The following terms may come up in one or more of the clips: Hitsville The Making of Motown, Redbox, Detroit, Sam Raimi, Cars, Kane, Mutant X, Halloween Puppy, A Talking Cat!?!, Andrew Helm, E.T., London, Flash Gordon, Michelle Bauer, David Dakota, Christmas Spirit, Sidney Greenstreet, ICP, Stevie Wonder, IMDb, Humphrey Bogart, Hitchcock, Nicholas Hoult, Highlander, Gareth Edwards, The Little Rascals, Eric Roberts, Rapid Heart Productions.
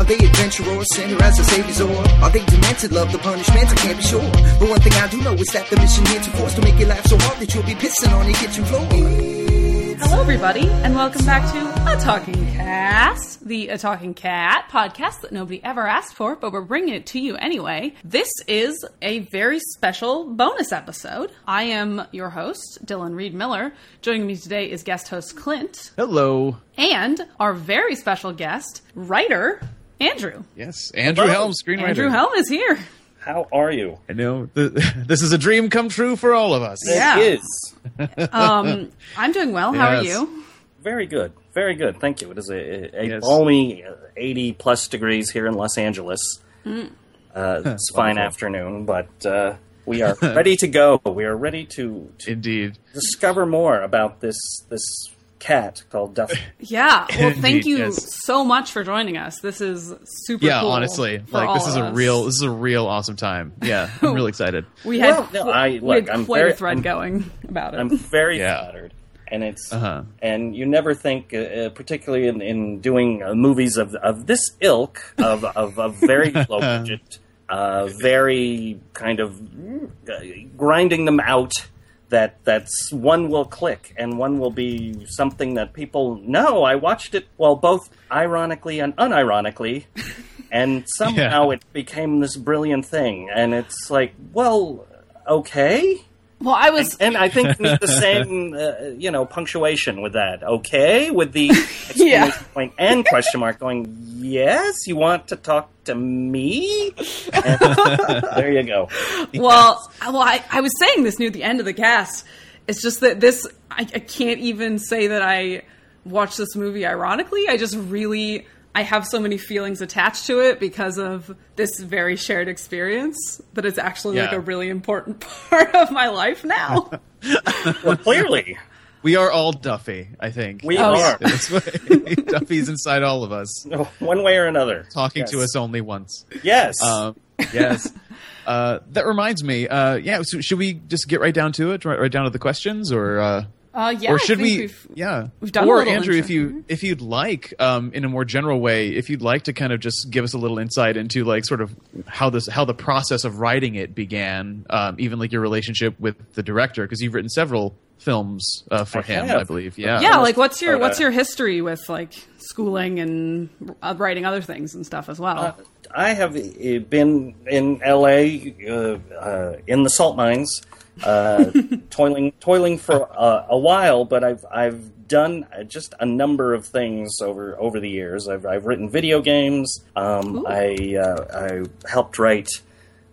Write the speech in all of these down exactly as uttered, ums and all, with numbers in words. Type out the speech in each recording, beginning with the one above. Are they adventurers, sent as a saviors, or are they demented, love the punishment? I can't be sure. But one thing I do know is that the mission here to force to make your life so hard that you'll be pissing on your kitchen floor. Hello, everybody, and welcome back to A Talking Cast, the A Talking Cat podcast that nobody ever asked for, but we're bringing it to you anyway. This is a very special bonus episode. I am your host, Dylan Reed Miller. Joining me today is guest host Clint. Hello. And our very special guest, writer... Andrew. Yes, Andrew Helm, screenwriter. Andrew Helm is here. How are you? I know. The, this is a dream come true for all of us. Yeah. It is. um, I'm doing well. Yes. How are you? Very good. Very good. Thank you. It is a, a yes. balmy eighty-plus degrees here in Los Angeles. Mm. Uh, it's a fine afternoon, but uh, we are ready to go. We are ready to, to Indeed. discover more about this this. cat called Duffy. Yeah. Well, Indeed, thank you yes. so much for joining us. This is super yeah, cool. Yeah, honestly. Like this is a real this is a real awesome time. Yeah. I'm really excited. We had, well, no, I, we like, had I'm quite very, a thread I'm, going about it. I'm very yeah. flattered. And it's uh-huh. and you never think, uh, particularly in, in doing uh, movies of of this ilk of of, of very low budget, uh, very kind of grinding them out. That that's one will click and one will be something that people know. I watched it, well, both ironically and unironically, and somehow yeah. it became this brilliant thing. And it's like, well, okay. Well, I was, and, and I think we need the same, uh, you know, punctuation with that. Okay, with the exclamation yeah. point and question mark going. Yes, you want to talk to me? There you go. Well, well, I, I was saying this near the end of the cast. It's just that this, I, I can't even say that I watched this movie ironically. I just really, I have so many feelings attached to it because of this very shared experience that it's actually yeah. like a really important part of my life now. Well, clearly. We are all Duffy, I think. We oh, are. This way. Duffy's inside all of us. One way or another. Talking yes. to us only once. Yes. Um, yes. Uh, that reminds me. Uh, yeah, so should we just get right down to it, right, right down to the questions? Or, uh, uh, yeah, or should we? We've, yeah. We've done or, a Andrew, intro. if, you, if you'd like, um, in a more general way, if you'd like to kind of just give us a little insight into like sort of how, this, how the process of writing it began, um, even like your relationship with the director, because you've written several films uh, for I him, have. I believe. Yeah, yeah. Like, what's your what's your history with like schooling and writing other things and stuff as well? Uh, I have been in L A uh, uh, in the salt mines, uh, toiling toiling for uh, a while. But I've I've done just a number of things over over the years. I've I've written video games. Um, I uh, I helped write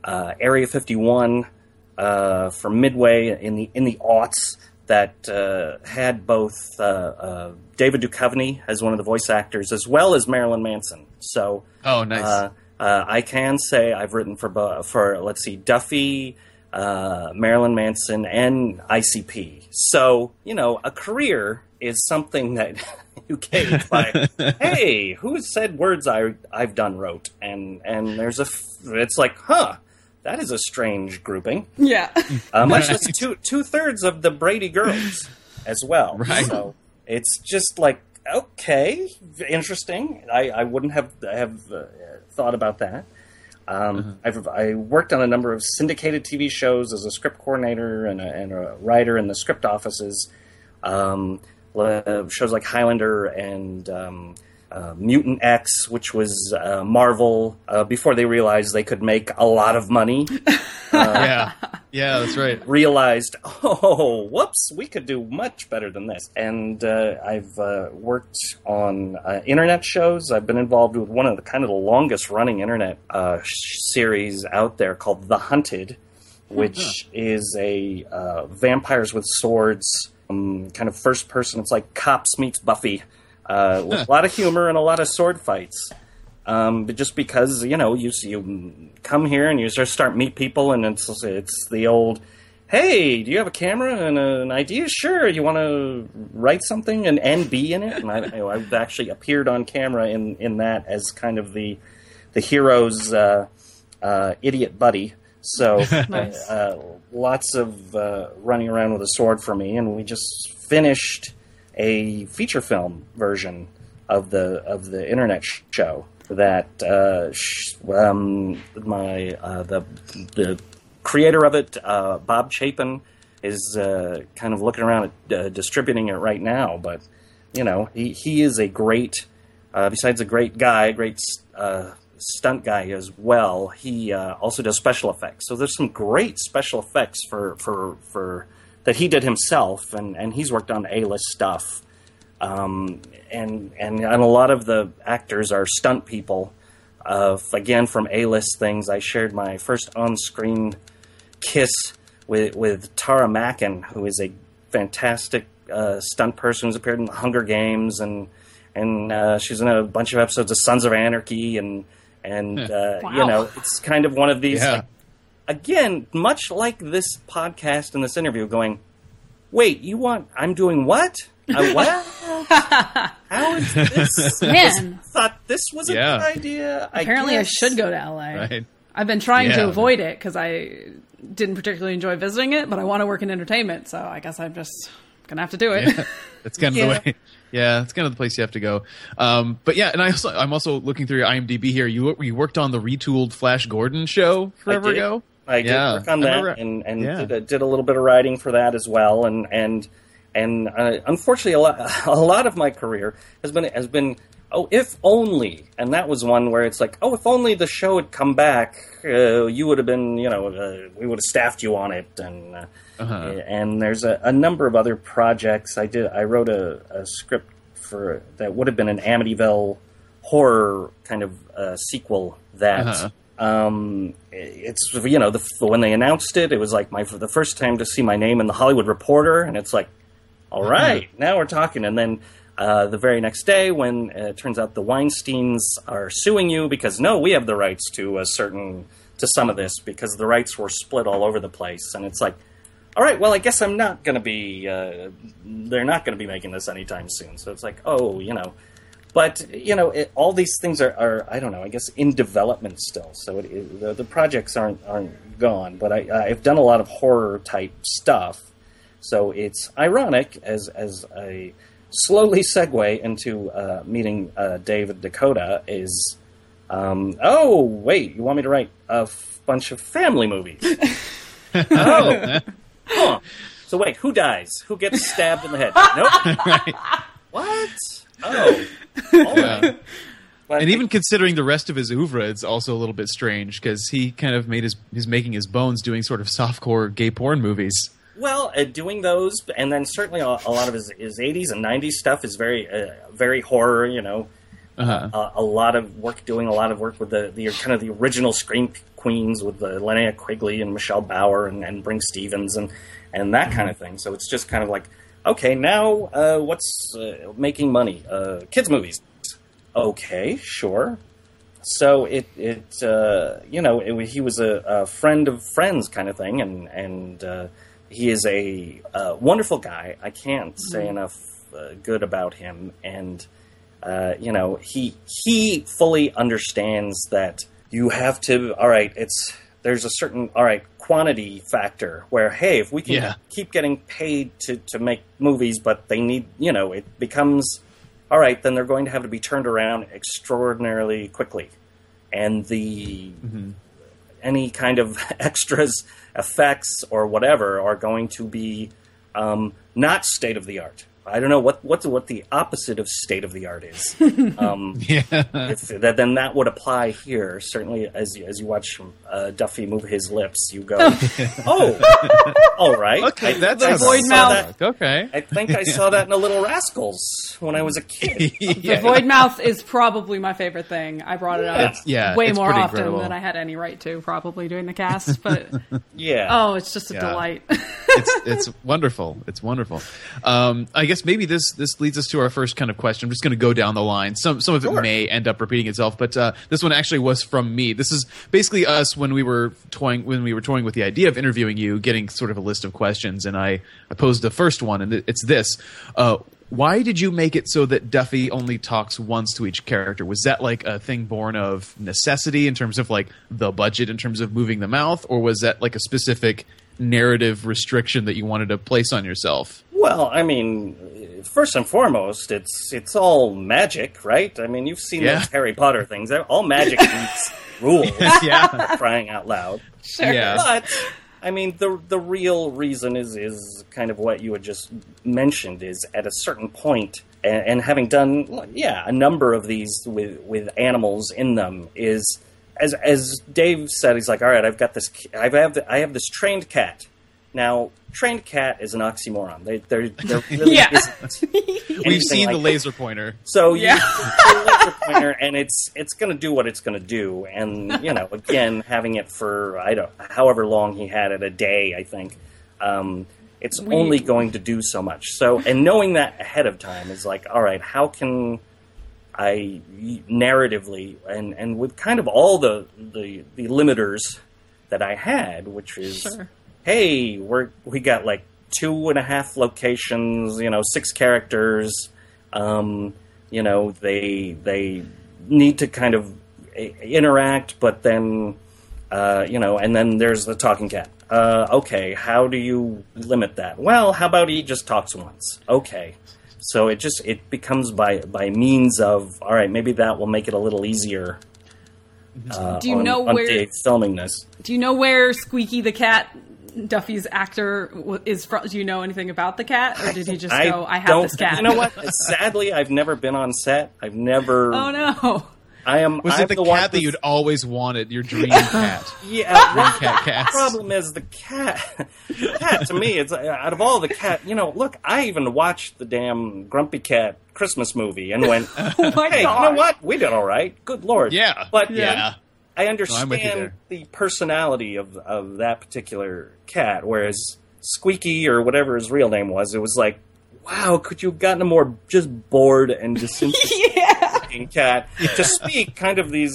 uh, Area fifty-one uh, for Midway in the in the aughts. That uh, had both uh, uh, David Duchovny as one of the voice actors, as well as Marilyn Manson. So, oh, nice. Uh, uh, I can say I've written for bo- for let's see, Duffy, uh, Marilyn Manson, and I C P. So, you know, a career is something that you gave by, hey, who said words I I've done wrote, and and there's a f- it's like, huh. That is a strange grouping. Yeah. Uh, much less two, two-thirds of the Brady girls as well. Right. So it's just like, okay, interesting. I, I wouldn't have have uh, thought about that. Um, uh-huh. I've I worked on a number of syndicated T V shows as a script coordinator and a, and a writer in the script offices. Um, shows like Highlander and... Um, Uh, Mutant X, which was uh, Marvel, uh, before they realized they could make a lot of money. Uh, yeah. Yeah, that's right. Realized, oh, whoops, we could do much better than this. And uh, I've uh, worked on uh, internet shows. I've been involved with one of the kind of the longest running internet uh, series out there called The Hunted, which is a uh, vampires with swords um, kind of first person. It's like Cops meets Buffy uh, with a lot of humor and a lot of sword fights. Um, but just because, you know, you you come here and you just start meet people, and it's it's the old, hey, do you have a camera and an idea? Sure, you want to write something and, and be in it? And I, I, I've actually appeared on camera in, in that as kind of the the hero's uh, uh, idiot buddy. So nice. uh, lots of uh, running around with a sword for me, and we just finished a feature film version of the of the internet sh- show. That uh, sh- um, my uh, the the creator of it, uh, Bob Chapin, is uh, kind of looking around at uh, distributing it right now. But you know, he he is a great, uh, besides a great guy, great uh, stunt guy as well. He uh, also does special effects. So there's some great special effects for for, for that he did himself, and, and he's worked on A-list stuff. Um, and, and and a lot of the actors are stunt people. Uh, again, from A-list things, I shared my first on-screen kiss with with Tara Macken, who is a fantastic uh, stunt person who's appeared in The Hunger Games, and and uh, she's in a bunch of episodes of Sons of Anarchy, and and uh, wow. you know, it's kind of one of these. Yeah. Like, again, much like this podcast and this interview, going, wait, you want? I'm doing what? I, what? How is this? Man. I thought this was a yeah. good idea. Apparently I, I should go to L A. Right. I've been trying yeah. to avoid it because I didn't particularly enjoy visiting it, but I want to work in entertainment, so I guess I'm just going to have to do it. Yeah. That's kind of yeah. the way. Yeah, it's kind of the place you have to go. Um, but yeah, and I also, I'm also looking through your IMDb here. You you worked on the retooled Flash Gordon show forever I ago. I yeah. did work on that remember, and, and yeah. did, a, did a little bit of writing for that as well, and... and And uh, unfortunately, a lot, a lot of my career has been has been oh, if only. And that was one where it's like, oh, if only the show had come back, uh, you would have been, you know, uh, we would have staffed you on it. And uh, uh-huh. and there's a, a number of other projects I did. I wrote a, a script for that would have been an Amityville horror kind of uh, sequel. That uh-huh. um, it's you know the, when they announced it, it was like my the first time to see my name in the Hollywood Reporter, and it's like. All right, now we're talking. And then uh, the very next day when uh, it turns out the Weinsteins are suing you because, no, we have the rights to a certain to some of this because the rights were split all over the place. And it's like, all right, well, I guess I'm not going to be uh, – they're not going to be making this anytime soon. So it's like, oh, you know. But, you know, it, all these things are, are, I don't know, I guess in development still. So it, it, the, the projects aren't, aren't gone. But I, I've done a lot of horror-type stuff. So it's ironic as as I slowly segue into uh, meeting uh, David Dakota is, um, oh, wait, you want me to write a f- bunch of family movies? oh. Huh. So wait, who dies? Who gets stabbed in the head? Nope. Right. What? Oh. All yeah. right. And even considering the rest of his oeuvre, it's also a little bit strange because he kind of made his, he's making his bones doing sort of softcore gay porn movies. Well, uh, doing those, and then certainly a, a lot of his, his eighties and nineties stuff is very, uh, very horror. You know, uh-huh. uh, a lot of work doing a lot of work with the, the kind of the original Scream Queens with the Linnea Quigley and Michelle Bauer and, and Brink Stevens and and that mm-hmm. kind of thing. So it's just kind of like, okay, now uh, what's uh, making money? Uh, kids movies, okay, sure. So it it uh, you know it, he was a, a friend of friends kind of thing, and and. Uh, He is a uh, wonderful guy. I can't say enough uh, good about him. And, uh, you know, he he fully understands that you have to, all right, it's there's a certain, all right, quantity factor where, hey, if we can yeah. keep getting paid to, to make movies, but they need, you know, it becomes, all right, then they're going to have to be turned around extraordinarily quickly. And the... Mm-hmm. any kind of extras, effects, or whatever are going to be um, not state-of-the-art. I don't know what what's what the opposite of state of the art is. Um, yeah, it's, that, then that would apply here. Certainly, as as you watch uh, Duffy move his lips, you go, "Oh, all right, okay, I, that's I, a void I mouth." That, okay, I think I saw that in The Little Rascals when I was a kid. yeah. The void mouth is probably my favorite thing. I brought it up it's, yeah, way it's more often incredible. than I had any right to, probably during the cast. But yeah, oh, it's just a yeah. delight. it's it's wonderful. It's wonderful. Um, I guess maybe this this leads us to our first kind of question. I'm just going to go down the line. Some some of sure. it may end up repeating itself, but uh, this one actually was from me. This is basically us when we were toying when we were toying with the idea of interviewing you, getting sort of a list of questions, and I, I posed the first one, and it's this: uh, why did you make it so that Duffy only talks once to each character? Was that like a thing born of necessity in terms of like the budget, in terms of moving the mouth, or was that like a specific narrative restriction that you wanted to place on yourself? Well, I mean, first and foremost, it's it's all magic, right? I mean, you've seen yeah. those Harry Potter things. They're all magic beats rules, yeah. crying out loud. Sure. Yeah. But, I mean, the the real reason is, is kind of what you had just mentioned, is at a certain point, and, and having done, yeah, a number of these with, with animals in them, is, as as Dave said, he's like, all right, I've got this, I have, I have this trained cat. Now, trained cat is an oxymoron. They, they're, they're really yeah. isn't. We've seen like the laser pointer. So yeah, you the laser pointer, and it's it's going to do what it's going to do. And you know, again, having it for I don't however long he had it, a day, I think. Um, it's Weird. only going to do so much. So, and knowing that ahead of time is like, all right, how can I narratively and, and with kind of all the, the the limiters that I had, which is. Sure. Hey, we're we got like two and a half locations, you know, six characters. Um, you know, they they need to kind of interact, but then, uh, you know, and then there's the talking cat. Uh, okay, how do you limit that? Well, how about he just talks once? Okay, so it just it becomes by by means of all right, maybe that will make it a little easier. Uh, do you on, know on where filming this? Do you know where Squeaky the cat? Duffy's actor is from. Do you know anything about the cat, or did he just I go? I have this cat. You know what? Sadly, I've never been on set. I've never. Oh no! I am. Was I it the, the cat that this... you'd always wanted? Your dream cat. Yeah. Dream cat cats. The problem is the cat. The cat to me, it's out of all the cat. You know, look, I even watched the damn Grumpy Cat Christmas movie and went, oh my "Hey, God. You know what? We did all right. Good Lord." Yeah. But yeah. yeah. I understand no, the personality of of that particular cat, whereas Squeaky or whatever his real name was, it was like, wow, could you have gotten a more just bored and disinterested yeah. cat to speak kind of these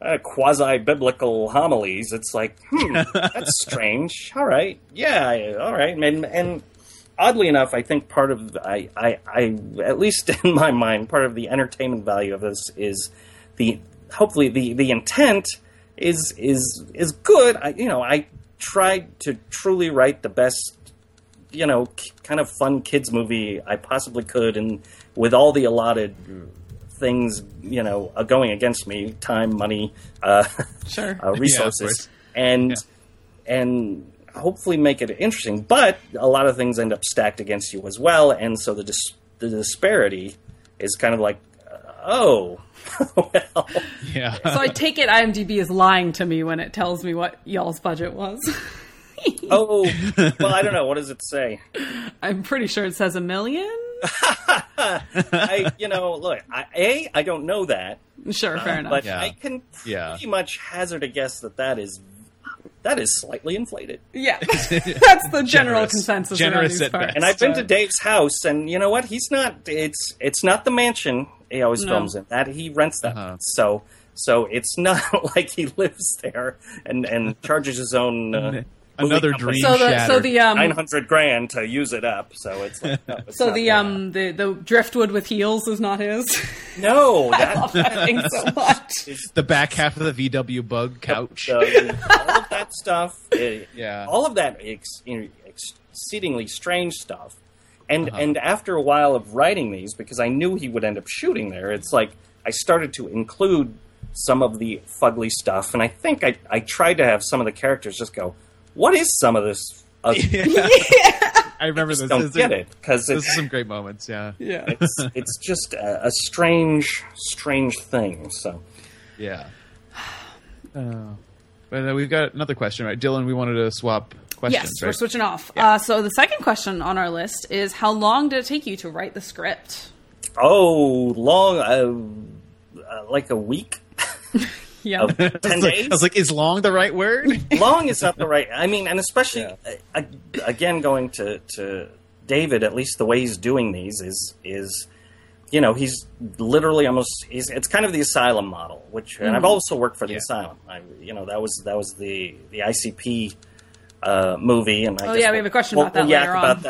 uh, quasi-biblical homilies? It's like, hmm, that's strange. All right. Yeah, all right. And, and oddly enough, I think part of, I, I, I at least in my mind, part of the entertainment value of this is the... Hopefully the, the intent is is is good. I, you know, I tried to truly write the best, you know, k- kind of fun kids movie I possibly could, and with all the allotted things, you know, uh, going against me, time, money, uh, sure. uh, resources, yeah, and yeah. and hopefully make it interesting. But a lot of things end up stacked against you as well, and so the dis- the disparity is kind of like, oh. well, yeah. So I take it I M D B is lying to me when it tells me what y'all's budget was. oh, well, I don't know. What does it say? I'm pretty sure it says a million. I, you know, look, I, A, I don't know that. Sure, fair uh, enough. But yeah. I can pretty yeah. much hazard a guess that that is that is slightly inflated. Yeah, that's the general generous, consensus. Generous at best. And I've been to Dave's house, and you know what? He's not. It's it's not the mansion. He always no. films in that. He rents that. Uh-huh. So so it's not like he lives there and, and charges his own uh, another dream so the, so the um, nine hundred grand to use it up. So it's like no, it's So the bad. um the, the driftwood with heels is not his. No, that, I love that thing so much. The back half of the V W bug couch. The, the, all of that stuff. It, yeah. All of that ex- exceedingly strange stuff. And uh-huh. and after a while of writing these, because I knew he would end up shooting there, it's like I started to include some of the fugly stuff. And I think I, I tried to have some of the characters just go, what is some of this? Uh- yeah. I remember I this. Don't this get is, it because this is some great moments. Yeah, yeah. It's it's just a, a strange, strange thing. So, yeah. Uh, but uh, we've got another question, right, Dylan? We wanted to swap questions. Yes, right? We're switching off. Yeah. Uh, so the second question on our list is: how long did it take you to write the script? Oh, long, uh, uh, like a week. Yeah, ten days. Like, I was like, is long the right word? Long is not the right. I mean, and especially yeah. uh, again, going to, to David, at least the way he's doing these is is, you know, he's literally almost. He's, it's kind of the Asylum model, which, and mm-hmm. I've also worked for the yeah. Asylum. I, you know, that was that was the the I C P uh, movie, and I oh guess yeah, we have a question we'll, about that we'll later on. About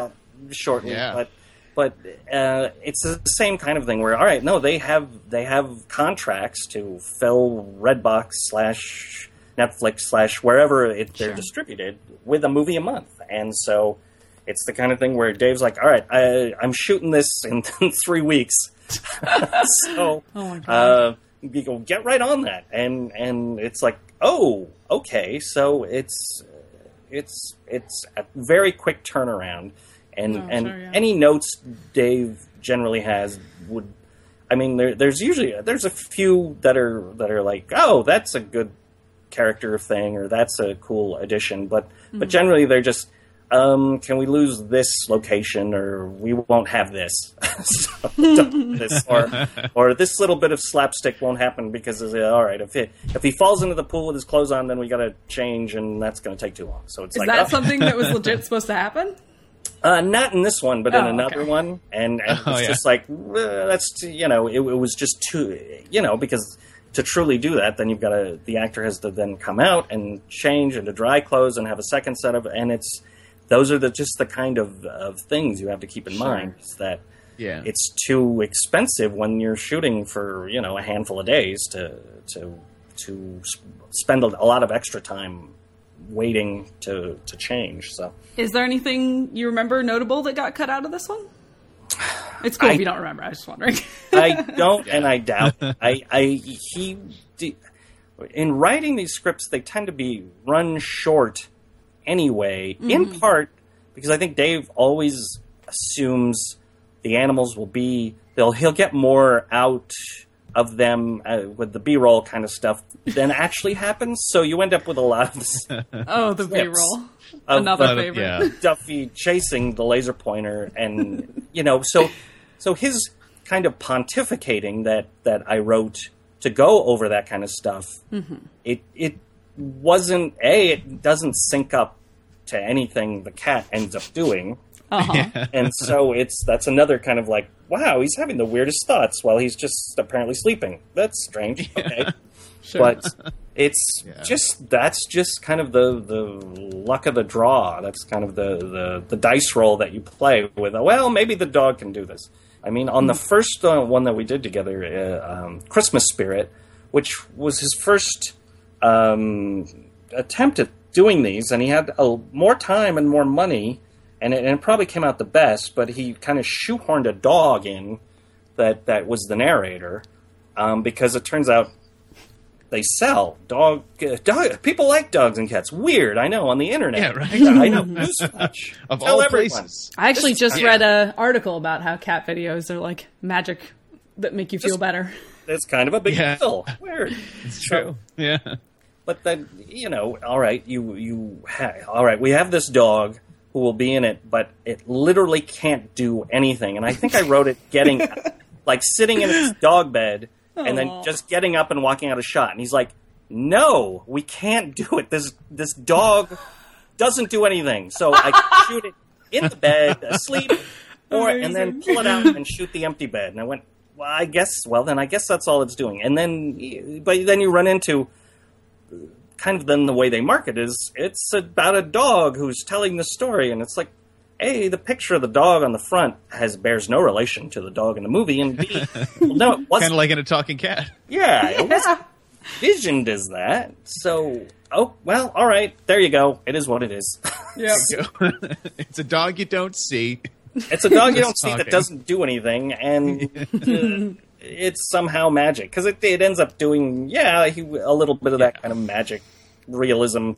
that shortly, yeah. but. But uh, it's the same kind of thing where, all right, no, they have they have contracts to fill Redbox slash Netflix slash wherever it, they're sure. distributed with a movie a month. And so it's the kind of thing where Dave's like, all right, I, I'm shooting this in three weeks. so oh my God. Uh, you go, get right on that. And, and it's like, oh, okay. So it's it's it's a very quick turnaround. And oh, and sure, yeah. any notes Dave generally has would, I mean, there, there's usually there's a few that are that are like, oh, that's a good character thing, or that's a cool addition, but mm-hmm. but generally they're just, um, can we lose this location, or we won't have this, so, don't this, or or this little bit of slapstick won't happen because it's, all right, if it if he falls into the pool with his clothes on, then we got to change, and that's going to take too long. So it's is like, that oh. something that was legit supposed to happen? Uh, not in this one, but oh, in another okay. one. And, and oh, it's yeah. just like, uh, that's, you know, it, it was just too, you know, because to truly do that, then you've got to, the actor has to then come out and change into dry clothes and have a second set of, and it's, those are the, just the kind of, of things you have to keep in sure. mind is that yeah. it's too expensive when you're shooting for, you know, a handful of days to, to, to spend a lot of extra time waiting to, to change. So, is there anything you remember notable that got cut out of this one? It's cool I, if you don't remember. I was just wondering. I don't, yeah. and I doubt. I, I he in writing these scripts, they tend to be run short anyway. Mm-hmm. In part because I think Dave always assumes the animals will be they'll he'll get more out of them uh, with the B-roll kind of stuff then actually happens. So you end up with a lot of this. Oh, the B-roll. Another favorite. Yeah. Duffy chasing the laser pointer. And, you know, so so his kind of pontificating that, that I wrote to go over that kind of stuff, mm-hmm. it it wasn't, A, it doesn't sync up to anything the cat ends up doing. Uh-huh. Yeah. And so it's that's another kind of like, wow, he's having the weirdest thoughts while he's just apparently sleeping. That's strange. Yeah. Okay. Sure. But it's yeah. just that's just kind of the, the luck of the draw. That's kind of the, the, the dice roll that you play with. Well, maybe the dog can do this. I mean, on mm-hmm. the first uh, one that we did together, uh, um, Christmas Spirit, which was his first um, attempt at doing these, and he had a, more time and more money. And it, and it probably came out the best, but he kind of shoehorned a dog in that, that was the narrator, um, because it turns out they sell dog, uh, dog. People like dogs and cats. Weird, I know, on the internet. Yeah, right. Yeah, I know. Newsflash. Of Tell all everyone. Places. I actually just, just read an article about how cat videos are like magic that make you just, feel better. It's kind of a big yeah. deal. Weird. It's true. So, yeah. But then, you know, all right, you you ha- all right, we have this dog who will be in it, but it literally can't do anything. And I think I wrote it getting, like sitting in his dog bed Aww. And then just getting up and walking out of shot. And he's like, no, we can't do it. This this dog doesn't do anything. So I shoot it in the bed, asleep, or, and then pull it out and shoot the empty bed. And I went, well, I guess, well, then I guess that's all it's doing. And then, but then you run into kind of then the way they market is it's about a dog who's telling the story, and it's like, A, the picture of the dog on the front has bears no relation to the dog in the movie, and B, well, no, it wasn't. Kind of like in A Talking Cat. Yeah, it yeah. wasn't visioned as that. So, oh, well, all right, there you go. It is what it is. Yeah, it's a dog you don't see. It's a dog you don't talking. see that doesn't do anything, and uh, it's somehow magic. Because it, it ends up doing, yeah, he, a little bit of that yeah. kind of magic realism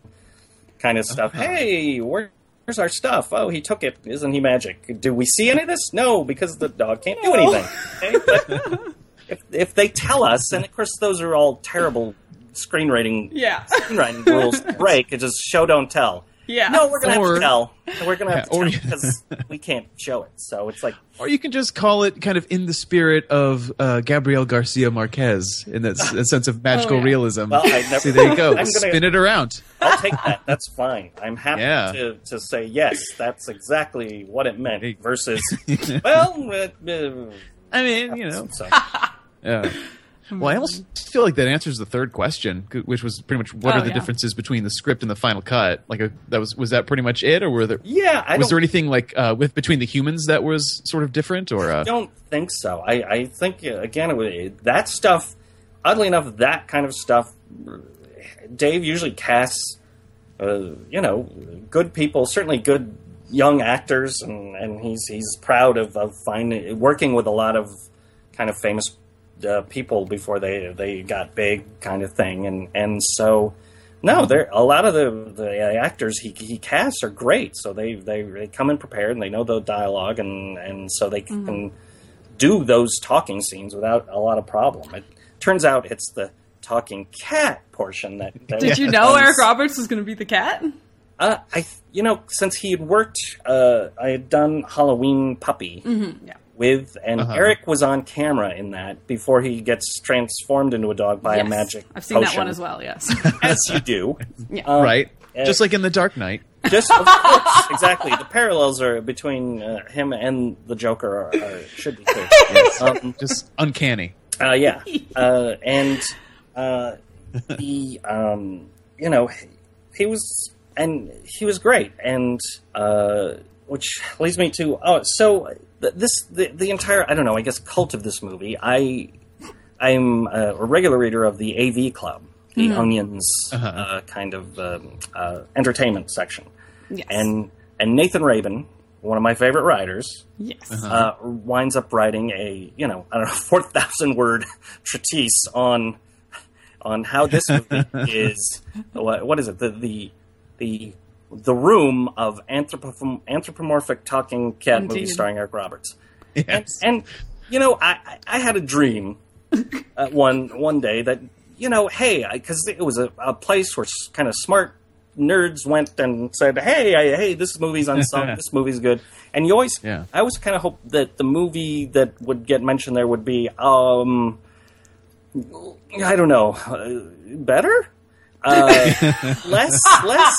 kind of stuff. Uh-huh. Hey, we're here's our stuff. Oh, he took it. Isn't he magic? Do we see any of this? No, because the dog can't do anything. Okay? But if if they tell us, and of course those are all terrible screenwriting, yeah. screenwriting rules to break. It's just show, don't tell. Yeah. No, we're going to have to tell. We're going to have yeah, to tell because we can't show it. So it's like... Or you can just call it kind of in the spirit of uh, Gabriel Garcia Marquez in that s- sense of magical oh, yeah. realism. Well, I never, See, there you go. Gonna, Spin it around. I'll take that. That's fine. I'm happy yeah. to, to say, yes, that's exactly what it meant versus, well... Uh, uh, I mean, you know. So. yeah. Well, I almost feel like that answers the third question, which was pretty much what oh, are the yeah. differences between the script and the final cut? Like, a, that was was that pretty much it, or were there? Yeah, I was there anything like uh, with between the humans that was sort of different? Or uh... I don't think so. I, I think again it was, that stuff. Oddly enough, that kind of stuff, Dave usually casts, uh, you know, good people, certainly good young actors, and, and he's he's proud of of finding working with a lot of kind of famous. Uh, people before they they got big, kind of thing, and and so no, there a lot of the, the actors he he casts are great, so they, they they come in prepared and they know the dialogue and and so they mm-hmm. can do those talking scenes without a lot of problem. It turns out it's the talking cat portion that. that Did you know Eric Roberts was going to be the cat? Uh, I you know since he had worked, uh, I had done Halloween Puppy. Mm-hmm, yeah. With and uh-huh. Eric was on camera in that before he gets transformed into a dog by yes. a magic I've seen potion. That one as well, yes. As you do. Yeah. Um, right. Uh, just like in The Dark Knight. Just, of course, exactly. The parallels are between uh, him and the Joker are, are, should be clear. Yes. Um, just uncanny. Uh, yeah. Uh, and uh, he, um, you know, he was, and he was great. And, uh, which leads me to, oh, so... This the, the entire I don't know I guess cult of this movie. I I'm a regular reader of the A V Club, the mm-hmm. Onion's uh-huh. uh, kind of um, uh, entertainment section, yes. and and Nathan Rabin, one of my favorite writers, yes, uh, winds up writing a you know I don't know four thousand word treatise on on how this movie is what, what is it the the the. The Room of anthropo- Anthropomorphic Talking Cat Indeed. Movie starring Eric Roberts. Yes. And, and, you know, I, I had a dream uh, one one day that, you know, hey, because it was a, a place where kind of smart nerds went and said, hey, I, hey, this movie's unsung, this movie's good. And you always, yeah. I always kind of hoped that the movie that would get mentioned there would be, um, I don't know, uh, better? Uh, less, less...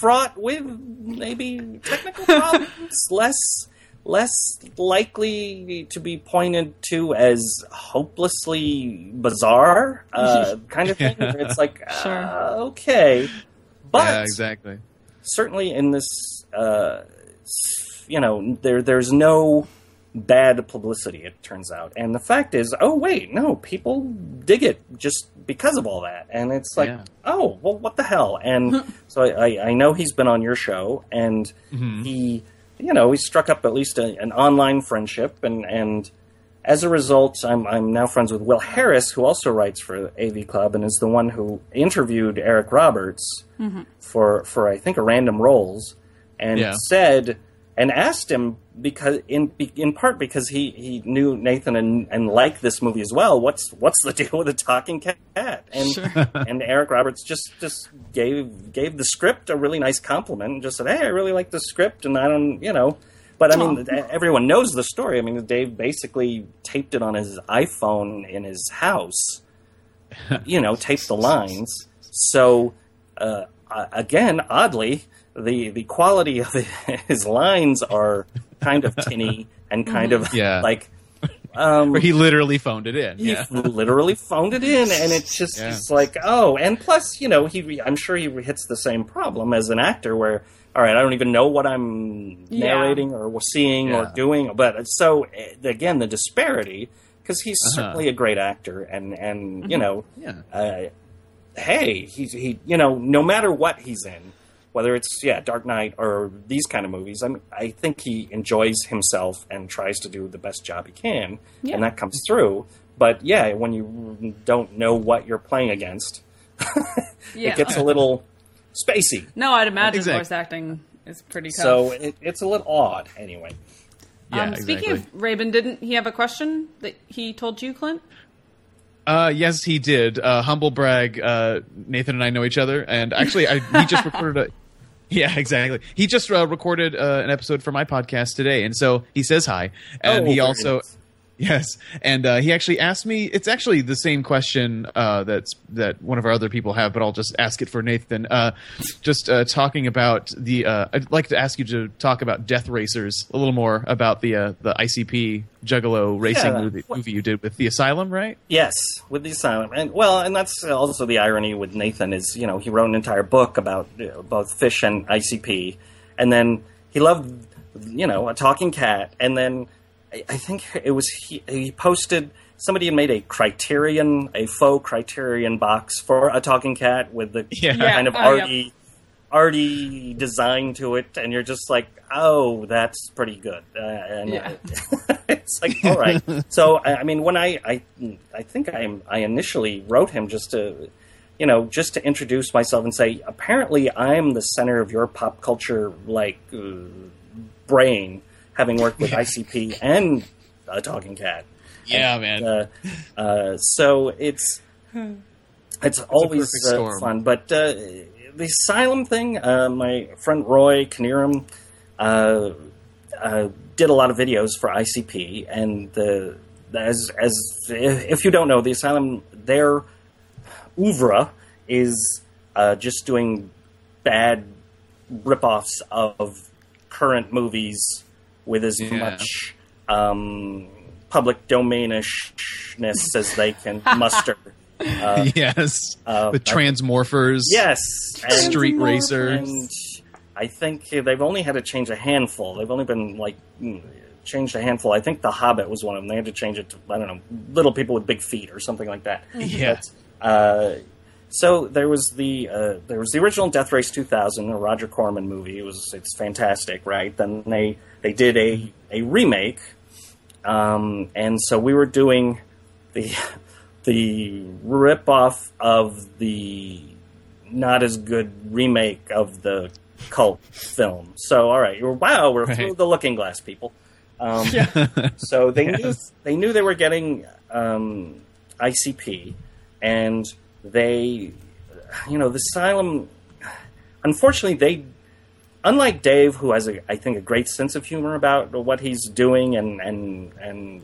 fraught with maybe technical problems, less less likely to be pointed to as hopelessly bizarre uh, kind of thing. Yeah. It's like, sure. uh, okay. But yeah, exactly. certainly in this, uh, you know, there there's no bad publicity, it turns out. And the fact is, oh, wait, no, people dig it just because of all that. And it's like, yeah. oh, well, what the hell? And so I, I know he's been on your show, and mm-hmm. he, you know, he struck up at least a, an online friendship. And, and as a result, I'm, I'm now friends with Will Harris, who also writes for A V Club and is the one who interviewed Eric Roberts mm-hmm. for, for, I think, a Random Rolls, and yeah. said... And asked him because, in in part, because he, he knew Nathan and, and liked this movie as well. What's what's the deal with a talking cat? And sure. and Eric Roberts just, just gave gave the script a really nice compliment and just said, "Hey, I really like the script." And I don't, you know, but I mean, oh. everyone knows the story. I mean, Dave basically taped it on his iPhone in his house. You know, taped the lines. So uh, again, oddly. The the quality of his lines are kind of tinny and kind of yeah. like... Um, he literally phoned it in. He yeah. literally phoned it in, and it's just yeah. it's like, oh. And plus, you know, he I'm sure he hits the same problem as an actor where, all right, I don't even know what I'm yeah. narrating or seeing yeah. or doing. But so, again, the disparity, because he's uh-huh. certainly a great actor, and, and mm-hmm. you know, yeah. uh, hey, he, he you know, no matter what he's in, whether it's, yeah, Dark Knight or these kind of movies, I mean, I think he enjoys himself and tries to do the best job he can, yeah. and that comes through. But, yeah, when you don't know what you're playing against, yeah. it gets a little spacey. No, I'd imagine exactly. voice acting is pretty tough. So it, it's a little odd, anyway. Yeah, um, exactly. Speaking of Rabin, didn't he have a question that he told you, Clint? Uh, yes, he did. Uh, humble brag, uh, Nathan and I know each other, and actually I, he just recorded a... Yeah, exactly. He just uh, recorded uh, an episode for my podcast today, and so he says hi. And oh, he also... Yes, and uh, he actually asked me. It's actually the same question uh, that's that one of our other people have, but I'll just ask it for Nathan. Uh, just uh, talking about the, uh, I'd like to ask you to talk about Death Racers a little more, about the uh, the I C P Juggalo racing yeah. movie, movie you did with The Asylum, right? Yes, with The Asylum, and well, and that's also the irony with Nathan is, you know, he wrote an entire book about you know, both fish and I C P, and then he loved, you know, A Talking Cat, and then. I think it was he, he posted, somebody had made a Criterion, a faux Criterion box for A Talking Cat with the yeah. kind of oh, arty, yep. arty design to it. And you're just like, oh, that's pretty good. Uh, and yeah. It's like, all right. So, I mean, when I, I, I think I I initially wrote him just to, you know, just to introduce myself and say, apparently I'm the center of your pop culture, like, uh, brain. Having worked with I C P and A Talking Cat, yeah, and, man. Uh, uh, so it's it's always uh, fun. But uh, the Asylum thing, uh, my friend Roy Knerim uh, uh, did a lot of videos for I C P, and the as as if you don't know, the Asylum, their oeuvre is uh, just doing bad ripoffs of current movies. With as yeah. much um, public domainishness as they can muster. Uh, yes, uh, the Transmorphers. Yes, and Street Transmorphers. Racers. And I think they've only had to change a handful. They've only been like changed a handful. I think The Hobbit was one of them. They had to change it to, I don't know, little people with big feet or something like that. Yeah. But, uh, so there was the uh, there was the original Death Race two thousand, a Roger Corman movie. It was it's fantastic, right? Then they they did a a remake, um, and so we were doing the the ripoff of the not as good remake of the cult film. So all right, we're, wow, we're right. through the looking glass, people. Um, yeah. So they yes. knew they knew they were getting um, I C P and. They, you know, the Asylum, unfortunately, they, unlike Dave, who has, a, I think, a great sense of humor about what he's doing and, and, and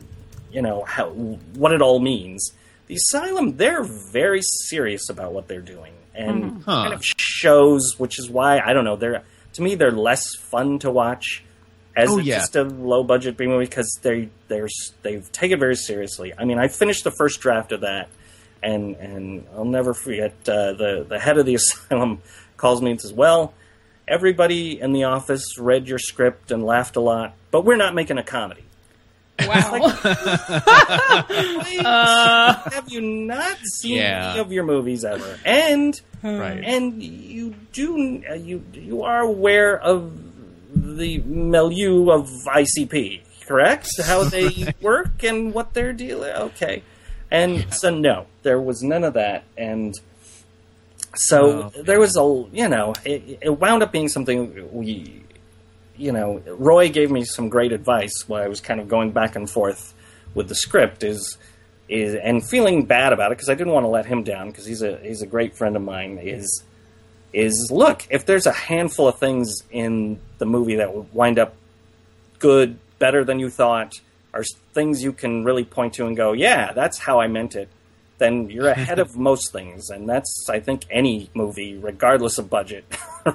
you know, how, what it all means, the Asylum, they're very serious about what they're doing. And huh. kind of shows, which is why, I don't know, they're to me, they're less fun to watch as oh, yeah. just a low-budget B-movie because they, they're, they've taken it very seriously. I mean, I finished the first draft of that. And and I'll never forget, uh, the, the head of the Asylum calls me and says, well, everybody in the office read your script and laughed a lot, but we're not making a comedy. Wow. Like, uh, have you not seen yeah. any of your movies ever? And right. and you do you you are aware of the milieu of I C P, correct? How they right. work and what they're dealing. Okay. And so, no, there was none of that. And so oh, there was a, you know, it, it wound up being something we, you know, Roy gave me some great advice while I was kind of going back and forth with the script is, is and feeling bad about it because I didn't want to let him down because he's a, he's a great friend of mine, is, is look, if there's a handful of things in the movie that will wind up good, better than you thought, are things you can really point to and go, yeah, that's how I meant it, then you're ahead of most things. And that's, I think, any movie, regardless of budget,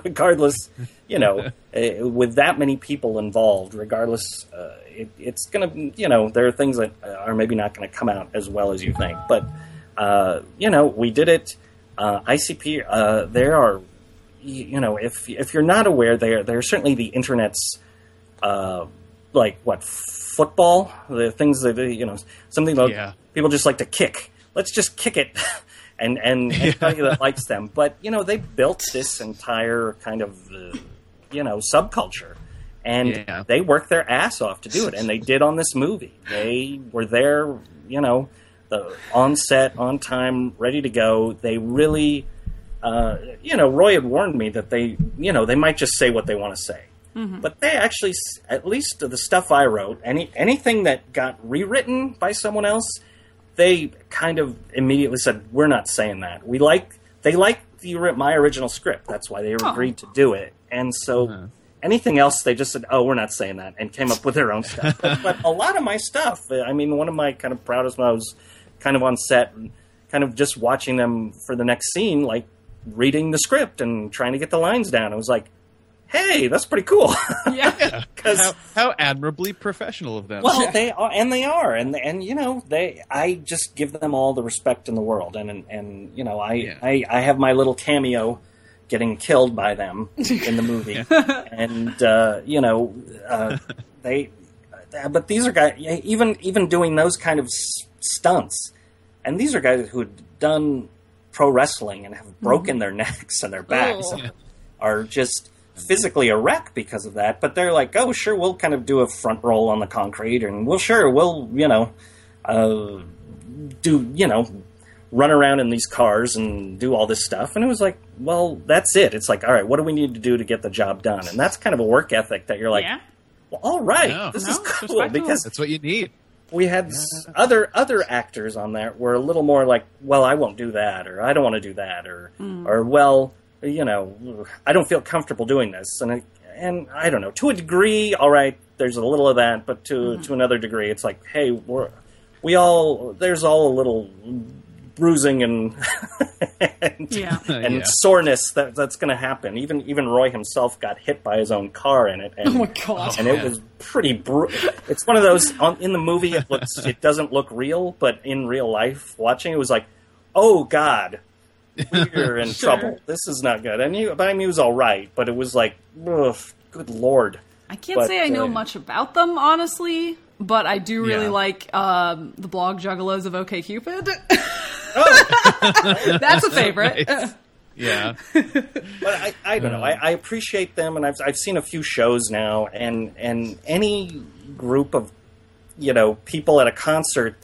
regardless, you know, with that many people involved, regardless, uh, it, it's going to, you know, there are things that are maybe not going to come out as well as you think. But, uh, you know, we did it. Uh, I C P, uh, there are, you know, if if you're not aware, they're, they're certainly the Internet's, uh, like, what, football, the things that, you know, something that yeah. people just like to kick. Let's just kick it and, and, and tell you that likes them. But, you know, they built this entire kind of, uh, you know, subculture. And yeah. they worked their ass off to do it. And they did on this movie. They were there, you know, the on set, on time, ready to go. They really uh, you know, Roy had warned me that they, you know, they might just say what they want to say. Mm-hmm. But they actually, at least the stuff I wrote, any anything that got rewritten by someone else, they kind of immediately said, we're not saying that. We like, they like the, my original script. That's why they oh. agreed to do it. And so uh-huh. anything else, they just said, oh, we're not saying that, and came up with their own stuff. but, but a lot of my stuff, I mean, one of my kind of proudest moments, kind of on set, and kind of just watching them for the next scene, like reading the script and trying to get the lines down. I was like, hey, that's pretty cool. Yeah. how, how admirably professional of them. Well, they are, and they are. And, and you know, they. I just give them all the respect in the world. And, and, and you know, I, yeah. I, I have my little cameo getting killed by them in the movie. yeah. And, uh, you know, uh, they... But these are guys... Even, even doing those kind of s- stunts. And these are guys who had done pro wrestling and have broken mm-hmm. their necks and their backs oh. and yeah. are just... physically a wreck because of that, but they're like, oh, sure, we'll kind of do a front roll on the concrete, and we'll, sure, we'll, you know, uh, do, you know, run around in these cars and do all this stuff. And it was like, well, that's it. It's like, all right, what do we need to do to get the job done? And that's kind of a work ethic that you're like, yeah. well, all right, no, this no, is cool, because that's what you need. We had yeah. other other actors on there were a little more like, well, I won't do that, or I don't want to do that, or mm. or, well... you know, I don't feel comfortable doing this. And I, and I don't know, to a degree, all right, there's a little of that, but to mm-hmm. to another degree, it's like, hey, we're, we all, there's all a little bruising and and, yeah. and yeah. soreness that that's going to happen. Even even Roy himself got hit by his own car in it. And, oh, my God. And oh, it man. was pretty brutal. It's one of those, on, in the movie, it looks it doesn't look real, but in real life, watching it was like, oh, God. We're in sure. trouble. This is not good. I knew, but I knew it was all right. But it was like, ugh, good Lord. I can't but, say I know uh, much about them, honestly. But I do really yeah. like um, the blog Juggalos of OkCupid. Oh, that's a favorite. Nice. Yeah, but I, I don't know. I, I appreciate them, and I've I've seen a few shows now, and and any group of you know people at a concert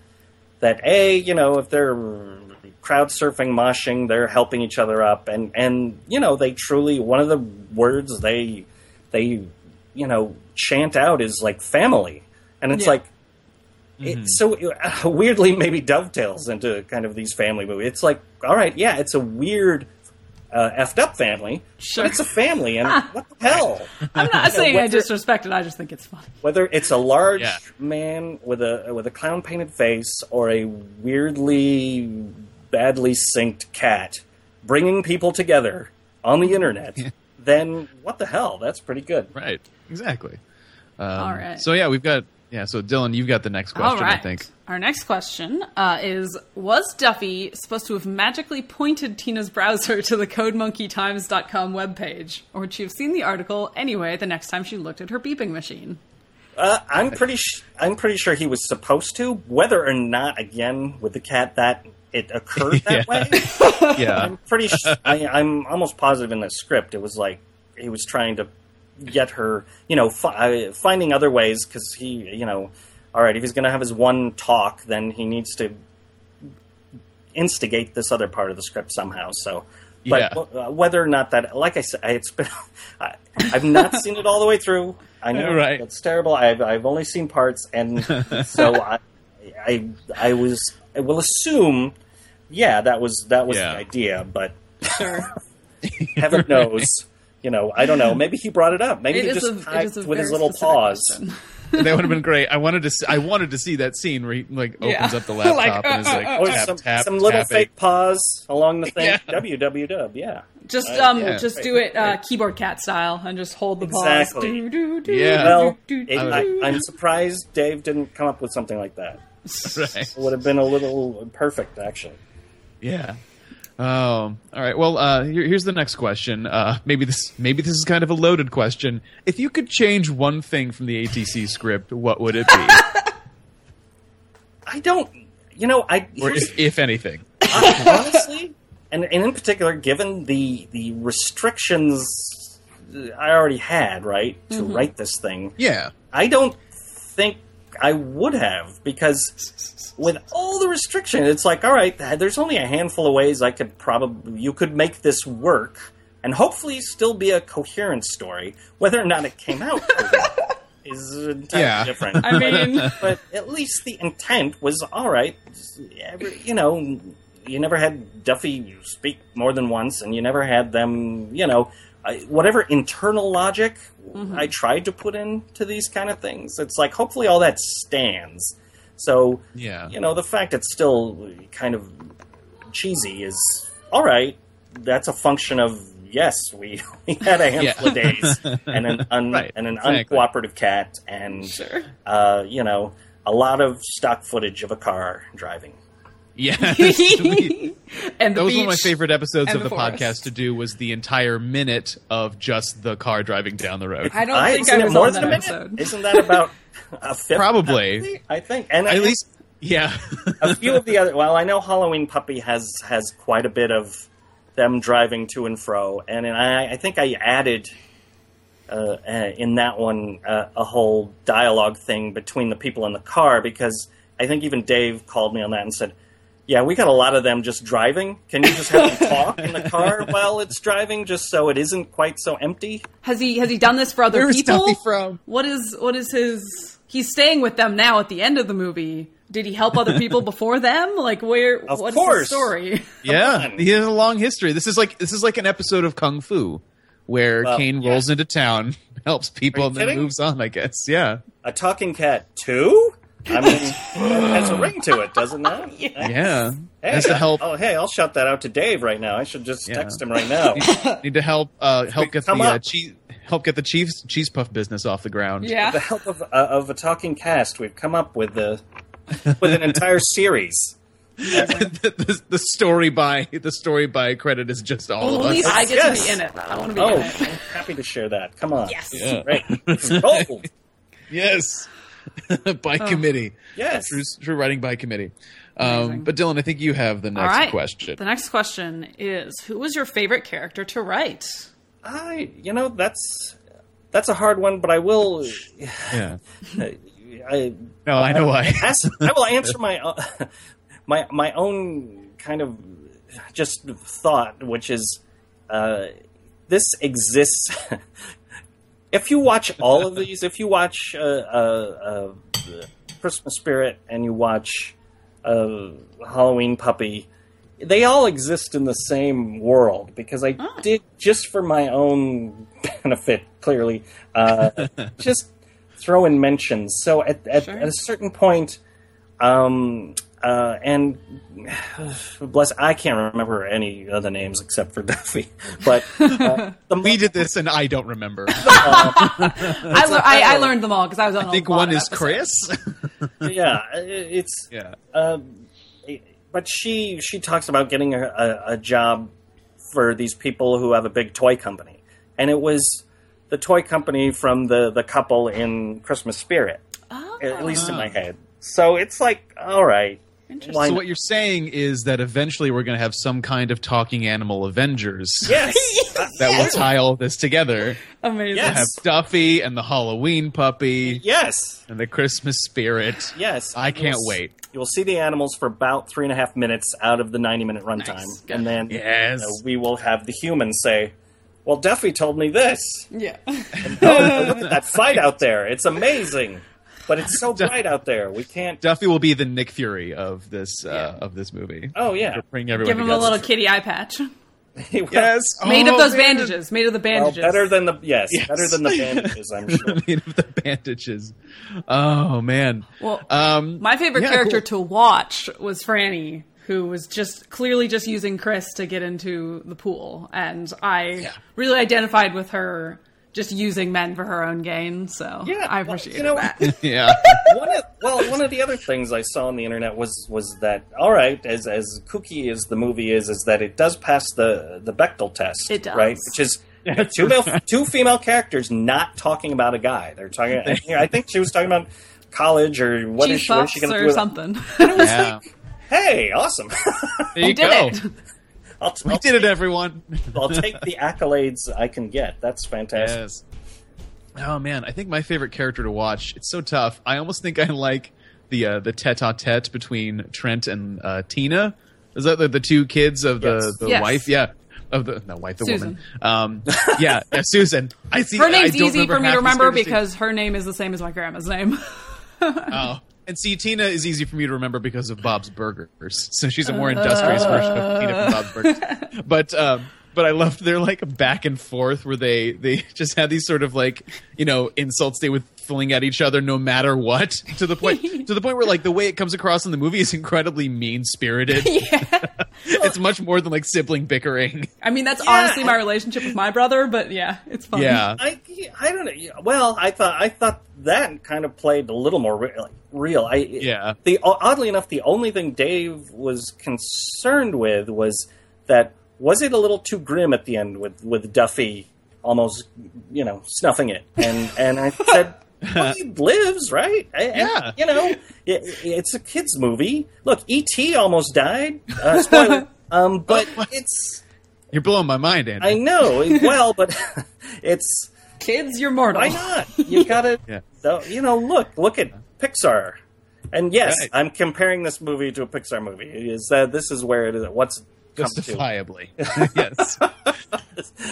that a you know if they're crowd surfing, moshing, they're helping each other up. And, and, you know, they truly, one of the words they, they, you know, chant out is like family. And it's yeah. like, mm-hmm. it, so it, uh, weirdly maybe dovetails into kind of these family movies. It's like, all right, yeah, it's a weird uh, effed up family, sure. but it's a family. And what the hell? I'm not saying whether, I disrespect it. I just think it's funny. Whether it's a large yeah. man with a, with a clown painted face or a weirdly badly synced cat bringing people together on the internet, then what the hell? That's pretty good. Right. Exactly. Um, All right. So yeah, we've got, yeah. So Dylan, you've got the next question, All right. I think. Our next question uh, is, was Duffy supposed to have magically pointed Tina's browser to the code monkey times dot com webpage? Or would she have seen the article anyway the next time she looked at her beeping machine? Uh, I'm pretty, sh- I'm pretty sure he was supposed to, whether or not, again, with the cat that, it occurred that yeah. way. yeah. I'm pretty sure, I, I'm almost positive in the script it was like he was trying to get her, you know, fi- finding other ways because he, you know, all right, if he's going to have his one talk, then he needs to instigate this other part of the script somehow. So, but yeah. w- whether or not that, like I said, it's been, I, I've not seen it all the way through. I know right. it's terrible. I've, I've only seen parts. And so I, I, I was, I will assume, yeah, that was that was yeah. the idea, but heaven right. knows, you know, I don't know. Maybe he brought it up. Maybe it he just a, typed with his little paws. That would have been great. I wanted to. See, I wanted to see that scene where he like opens yeah. up the laptop like, uh, and is like uh, uh, tap, some, tap, some little tapping. Fake paws along the thing. Yeah. W W W. Yeah. Just uh, um, yeah. just right, do it uh, right. keyboard cat style and just hold the exactly. paws. Exactly. Yeah. Well, it, I, I'm surprised Dave didn't come up with something like that. Right. It would have been a little perfect, actually. Yeah. Um, all right. Well, uh, here, here's the next question. Uh, maybe this maybe this is kind of a loaded question. If you could change one thing from the A T C script, what would it be? I don't. You know, I or if, if anything. Honestly, and, and in particular, given the the restrictions I already had, right, to mm-hmm. write this thing. Yeah. I don't think I would have, because with all the restriction, it's like, all right, there's only a handful of ways I could probably, you could make this work and hopefully still be a coherent story. Whether or not it came out is entirely yeah. different. I mean, but at least the intent was all right. You know, you never had Duffy speak more than once, and you never had them, you know, whatever internal logic mm-hmm. I tried to put into these kind of things. It's like, hopefully all that stands. So, yeah. you know, the fact it's still kind of cheesy is, all right, that's a function of, yes, we, we had a handful yeah. of days and an, un, right, and an exactly. uncooperative cat and, sure. uh, you know, a lot of stock footage of a car driving. Yes. We, and the that was one of my favorite episodes of the, the podcast to do was the entire minute of just the car driving down the road. I don't I think I was more on than that episode. Isn't that about a fifth? Probably. I think. And At I, least, yeah. a few of the other... Well, I know Halloween Puppy has, has quite a bit of them driving to and fro. And, and I, I think I added... Uh, in that one, uh, a whole dialogue thing between the people in the car, because I think even Dave called me on that and said, yeah, we got a lot of them just driving. Can you just have them talk in the car while it's driving, just so it isn't quite so empty? Has he has he done this for other Where's people? Duffy from? What is what is his? He's staying with them now at the end of the movie. Did he help other people before them? Like where? Of what course. Is the story? Yeah, he has a long history. This is like this is like an episode of Kung Fu, where well, Kane yeah. rolls into town, helps people, and then kidding? moves on. I guess. Yeah. A Talking Cat two. I mean, it has a ring to it, doesn't it? Yes. Yeah. Hey, has to help. Oh, hey, I'll shout that out to Dave right now. I should just yeah. text him right now. need, need to help uh, help get the uh, cheese, help get the cheese cheese puff business off the ground. Yeah. With the help of uh, of a talking cast, we've come up with the with an entire series. the, the, the story by the story by credit is just all well, of us. At least I get yes. to be in it. I want to be oh, in it. I'm happy to share that. Come on. Yes. Yeah. Right. Oh. Yes. by oh. committee. Yes. True, true writing by committee. Um, but Dylan, I think you have the next right. question. The next question is, who was your favorite character to write? I, you know, that's, that's a hard one, but I will. Yeah. I, no, I know why. I, I will answer my, uh, my, my own kind of just thought, which is, uh, this exists. If you watch all of these, if you watch uh, uh, uh, Christmas Spirit and you watch uh, Halloween Puppy, they all exist in the same world. Because I ah. did, just for my own benefit, clearly, uh, just throw in mentions. So at, at, sure. at a certain point, um, uh, and bless, I can't remember any other names except for Duffy. But uh, the we did this, and I don't remember. uh, I, le- I, I learned them all because I was on. I think one is Chris. yeah, it's yeah. Uh, but she she talks about getting a, a, a job for these people who have a big toy company, and it was the toy company from the, the couple in Christmas Spirit, oh. at least in my head. So it's like, all right. So what you're saying is that eventually we're going to have some kind of talking animal Avengers. Yes. that yes. will tie all this together. Amazing. Yes. We'll have Duffy and the Halloween Puppy. Yes. And the Christmas Spirit. Yes. I can't you'll wait. S- you'll see the animals for about three and a half minutes out of the ninety minute runtime. Nice. And then yes. you know, we will have the humans say, well, Duffy told me this. Yeah. And, oh, look at that fight out there. It's amazing. But it's so bright out there. We can't. Duffy will be the Nick Fury of this uh, yeah. of this movie. Oh yeah, bring everyone. Give him together. A little kitty eye patch. yes, made oh, of those man. bandages. Made of the bandages. Well, better than the yes, yes, better than the bandages. I'm sure. made of the bandages. Oh man. Well, um, my favorite yeah, character cool. to watch was Franny, who was just clearly just using Chris to get into the pool, and I yeah. really identified with her. Just using men for her own gain, so yeah, I appreciate you know, that. yeah. One of, well, one of the other things I saw on the internet was was that all right, as as kooky as the movie is, is that it does pass the the Bechdel test, it does. Right? Which is two male, two female characters not talking about a guy. They're talking. I think she was talking about college or what is she, what is she going to do? Or something. And it was yeah. like, hey, awesome! There you go. It. I'll t- we I'll did take, it, everyone. I'll take the accolades I can get. That's fantastic. Yes. Oh man, I think my favorite character to watch. It's so tough. I almost think I like the uh, the tête-à-tête between Trent and uh, Tina. Is that the, the two kids of the yes. the yes. wife? Yeah. Of the no wife, the Susan. woman. Um, yeah, yeah, Susan. I see. Her name's I don't easy for me to remember because her name is the same as my grandma's name. Oh, and see, Tina is easy for me to remember because of Bob's Burgers. So she's a more uh, industrious version of Tina from Bob's Burgers. But um, but I loved their like back and forth where they they just had these sort of like you know insults they would fling at each other no matter what to the point to the point where like the way it comes across in the movie is incredibly mean spirited. Yeah. It's much more than like sibling bickering. I mean, that's yeah. honestly my relationship with my brother, but yeah, it's fun. Yeah, I, I don't know. Well, I thought I thought that kind of played a little more re- like, real. I yeah. The oddly enough, the only thing Dave was concerned with was that was it a little too grim at the end with, with Duffy almost you know snuffing it, and and I said. Well, he lives, right? And, yeah. You know, it, it's a kid's movie. Look, E T almost died. Uh, spoiler. um, but it's... You're blowing my mind, Andrew. I know. Well, but it's... Kids, you're mortal. Why not? You've got to... Yeah. So, you know, look. Look at Pixar. And yes, right. I'm comparing this movie to a Pixar movie. It is, uh, this is where it is. What's Justifiably. Yes.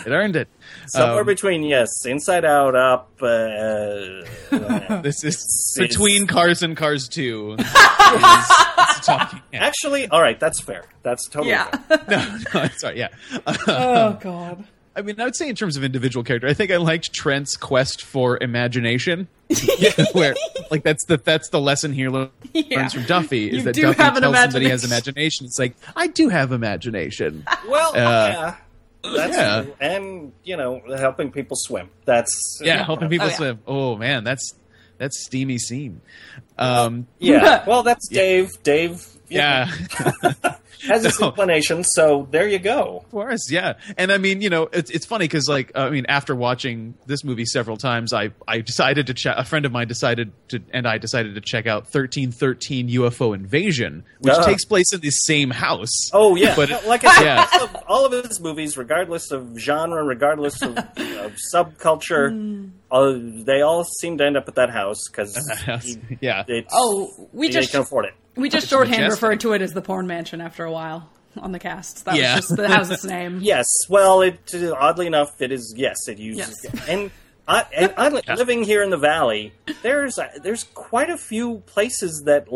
It earned it. Somewhere um, between, yes, Inside Out, Up. Uh, uh, this is it's, between it's, Cars and Cars two. Is, it's talking Actually, all right, that's fair. That's totally yeah. fair. No, no, sorry, yeah. Oh, God. I mean, I would say in terms of individual character, I think I liked Trent's quest for imagination. Yeah, where, like, that's the that's the lesson here learns yeah. from Duffy is you that Duffy tells him that he has imagination. It's like, I do have imagination. Well, uh, yeah. That's yeah. And, you know, helping people swim. That's Yeah, helping people oh, yeah. swim. Oh, man, that's that's steamy scene. Um, yeah. Well, that's yeah. Dave. Dave. Yeah. yeah. Has its no. inclination, so there you go. Of course, yeah. And I mean, you know, it's, it's funny because, like, I mean, after watching this movie several times, I, I decided to check, a friend of mine decided to, and I decided to check out thirteen thirteen U F O Invasion, which uh-huh. takes place in the same house. Oh, yeah. But it, like I said, yeah. all of his movies, regardless of genre, regardless of, of subculture, mm. uh, they all seem to end up at that house because yeah. oh, we just can afford it. We just it's shorthand majestic. referred to it as the porn mansion after a while on the cast. That yeah. was just the house's name. Yes. Well, it oddly enough, it is. Yes, it uses. Yes. And, uh, and oddly, living here in the valley, there's uh, there's quite a few places that,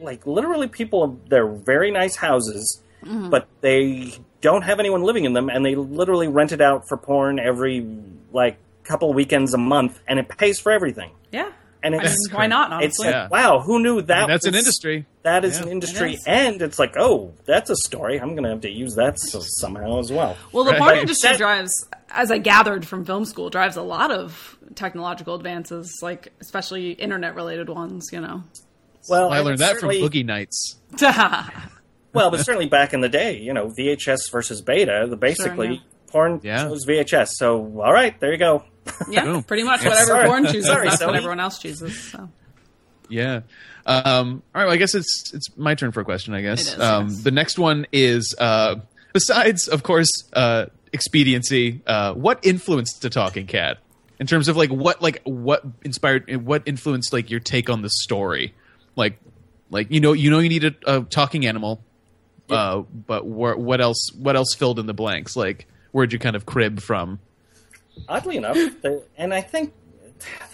like, literally people, they're very nice houses, mm-hmm. but they don't have anyone living in them, and they literally rent it out for porn every, like, couple weekends a month, and it pays for everything. Yeah. And it's, I mean, why not? Honestly? It's like, yeah. wow, who knew that? I mean, that's was, an industry. That is yeah. an industry, it is. And it's like, oh, that's a story. I'm going to have to use that so somehow as well. Well, the right. porn industry that, drives, as I gathered from film school, drives a lot of technological advances, like especially internet-related ones. You know. Well, I learned that from Boogie Nights. Well, but certainly back in the day, you know, V H S versus Beta. The basically sure, yeah. porn yeah. was V H S. So, all right, there you go. Yeah, Ooh. pretty much whatever Sorry. porn chooses, Sorry, that's Sony. what everyone else chooses. So. Yeah. Um, all right, well, I guess it's it's my turn for a question, I guess. It is, um, yes. The next one is, uh, besides, of course, uh, expediency, uh, what influenced The Talking Cat? In terms of, like, what like what inspired, what influenced, like, your take on the story? Like, like you know you know you need a, a talking animal, yeah. uh, but wh- what else what else filled in the blanks? Like, where'd you kind of crib from? Oddly enough, the, and I think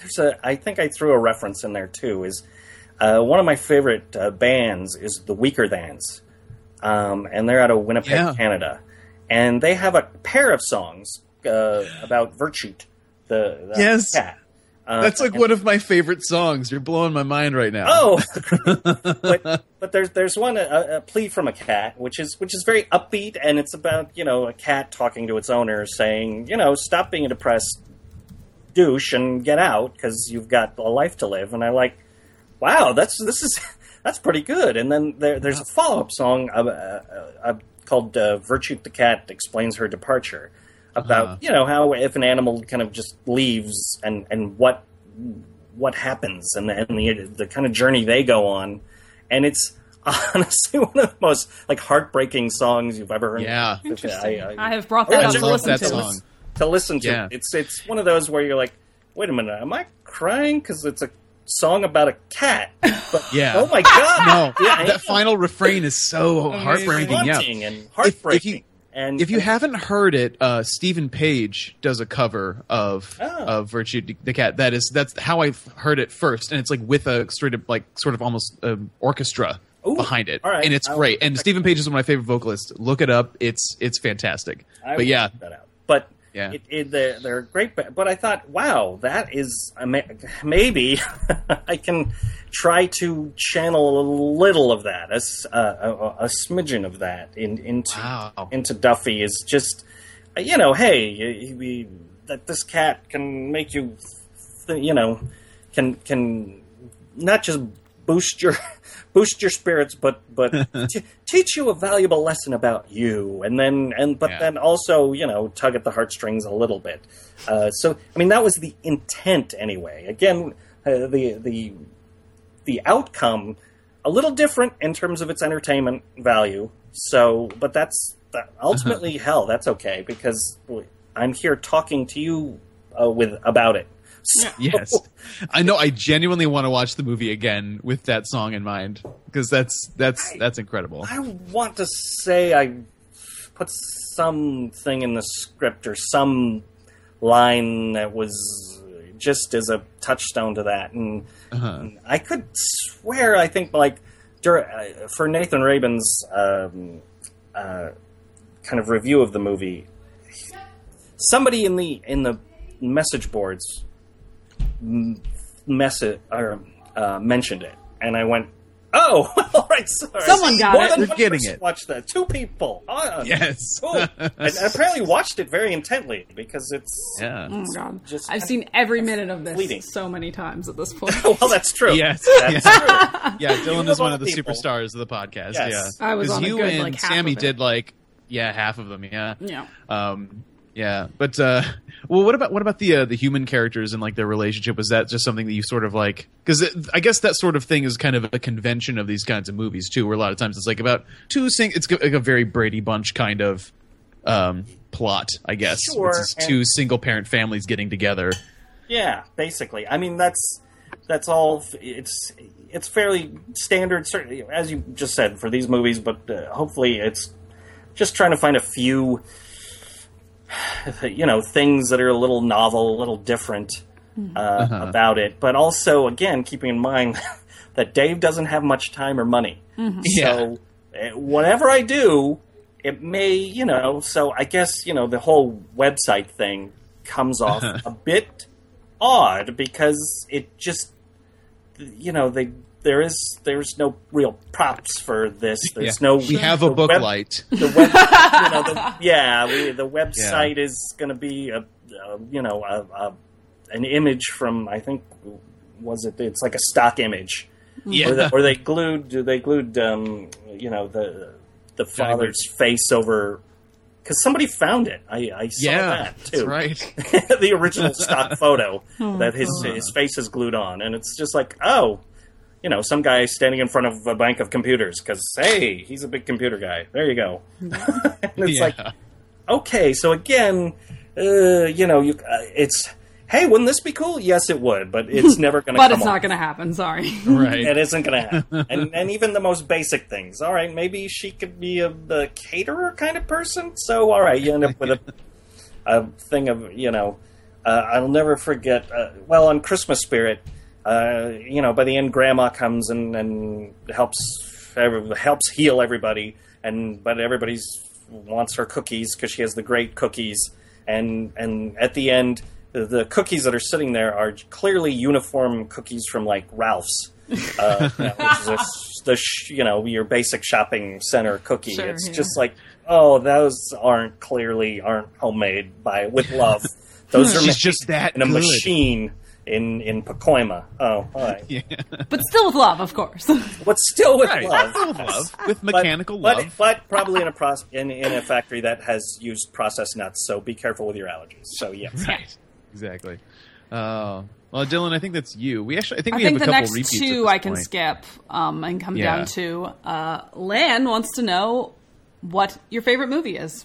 there's a. I think I threw a reference in there too. Is uh, one of my favorite uh, bands is the Weaker Thans, um, and they're out of Winnipeg, yeah. Canada, and they have a pair of songs uh, about Virtute, the, the yes. cat. Uh, That's like and, one of my favorite songs. You're blowing my mind right now. Oh, but, but there's there's one a, a plea from a cat, which is which is very upbeat, and it's about you know a cat talking to its owner, saying you know stop being a depressed douche and get out because you've got a life to live. And I like, wow, that's this is that's pretty good. And then there, there's a follow up song uh, uh, uh, called uh, "Virtute the Cat Explains Her Departure." About, uh-huh. you know, how if an animal kind of just leaves and, and what what happens and, and the the kind of journey they go on. And it's honestly one of the most, like, heartbreaking songs you've ever heard. Yeah. Interesting. I, I, I have brought that up to listen to. To listen to. Yeah. It's, it's one of those where you're like, wait a minute, am I crying because it's a song about a cat? But, yeah. Oh my god! No, yeah, that final refrain is so heartbreaking. Yeah, and heartbreaking. If, if you, and if you and, haven't heard it, uh, Stephen Page does a cover of oh. of Virtute the Cat. That is that's how I heard it first, and it's like with a straight up like sort of almost um, orchestra. Ooh, behind it, right. And it's I'll great. And Stephen Page is one of my favorite vocalists. Look it up; it's it's fantastic. I but yeah, that out. But yeah, it, it, they're, they're great. But, but I thought, wow, that is maybe I can try to channel a little of that, a, a, a smidgen of that in, into wow. into Duffy. Is just you know, hey, he, he, that this cat can make you, you know, can can not just boost your. Boost your spirits, but but t- teach you a valuable lesson about you, and then and but yeah. then also you know tug at the heartstrings a little bit. Uh, so I mean that was the intent anyway. Again, uh, the the the outcome a little different in terms of its entertainment value. So, but that's that ultimately uh-huh. hell. That's okay because I'm here talking to you uh, with about it. So. Yes, I know. I genuinely want to watch the movie again with that song in mind because that's that's I, that's incredible. I want to say I put something in the script or some line that was just as a touchstone to that, and, uh-huh. and I could swear I think like dur- for Nathan Rabin's um, uh, kind of review of the movie, somebody in the in the message boards. Message or uh, mentioned it, and I went, "Oh, all right, sorry. Someone got More it. Than We're getting it. Watched that. Two people. Uh, yes, cool. I, I apparently watched it very intently because it's yeah. Oh my God. Just, I've seen every minute of this bleeding. So many times at this point. Well, that's true. Yes, that's yeah. true. Yeah, Dylan is one of the people. Superstars of the podcast. Yes. Yeah, I was on a you good, and like, half Sammy of it. Did like yeah, half of them. Yeah, yeah. Um, Yeah, but uh, well, what about what about the uh, the human characters and like their relationship? Was that just something that you sort of like? Because I guess that sort of thing is kind of a convention of these kinds of movies too, where a lot of times it's like about two sing. It's like a very Brady Bunch kind of um, plot, I guess. Sure, it's just two single parent families getting together. Yeah, basically. I mean, that's that's all. It's it's fairly standard, certainly, as you just said for these movies. But uh, hopefully, it's just trying to find a few. You know, things that are a little novel, a little different uh, uh-huh. about it. But also, again, keeping in mind that Dave doesn't have much time or money. Mm-hmm. So yeah. whatever I do, it may, you know, so I guess, you know, the whole website thing comes off uh-huh. a bit odd because it just, you know, they... There is there's no real props for this. There's yeah. no. We have a book web, light. The web, you know, the, yeah, we, the website yeah. is going to be a, a you know a, a, an image from I think was it it's like a stock image. Yeah. Or, the, or they glued they glued um, you know the the father's face over because somebody found it. I, I saw yeah, that too. That's right. The original stock photo oh, that his God. his face is glued on, and it's just like oh. You know, some guy standing in front of a bank of computers because, hey, he's a big computer guy. There you go. And it's yeah. like, okay, so again, uh, you know, you, uh, it's, hey, wouldn't this be cool? Yes, it would, but it's never going to happen. But it's not going to happen, sorry. Right. It isn't going to happen. And, and even the most basic things. All right, maybe she could be a, a caterer kind of person. So, all right, you end up with a, a thing of, you know, uh, I'll never forget, uh, well, on Christmas Spirit, Uh, you know, by the end, Grandma comes and, and helps helps heal everybody, and but everybody wants her cookies because she has the great cookies. And and at the end, the, the cookies that are sitting there are clearly uniform cookies from like Ralph's, uh, you know, which is a, the sh- you know your basic shopping center cookie. Sure, it's yeah. just like, oh, those aren't clearly aren't homemade by with love. Those are made just that in a good. machine. In in Pacoima. Oh, all right. Yeah. But still with love, of course. But still with right. love. Still with love. With mechanical but, love. But, but probably in a pro- in, in a factory that has used processed nuts, so be careful with your allergies. So, yeah. Right. Exactly. Uh, well, Dylan, I think that's you. We actually, I think we I have think a couple repeats I think the next two I can point. skip um, and come yeah. down to. Uh, Lan wants to know what your favorite movie is.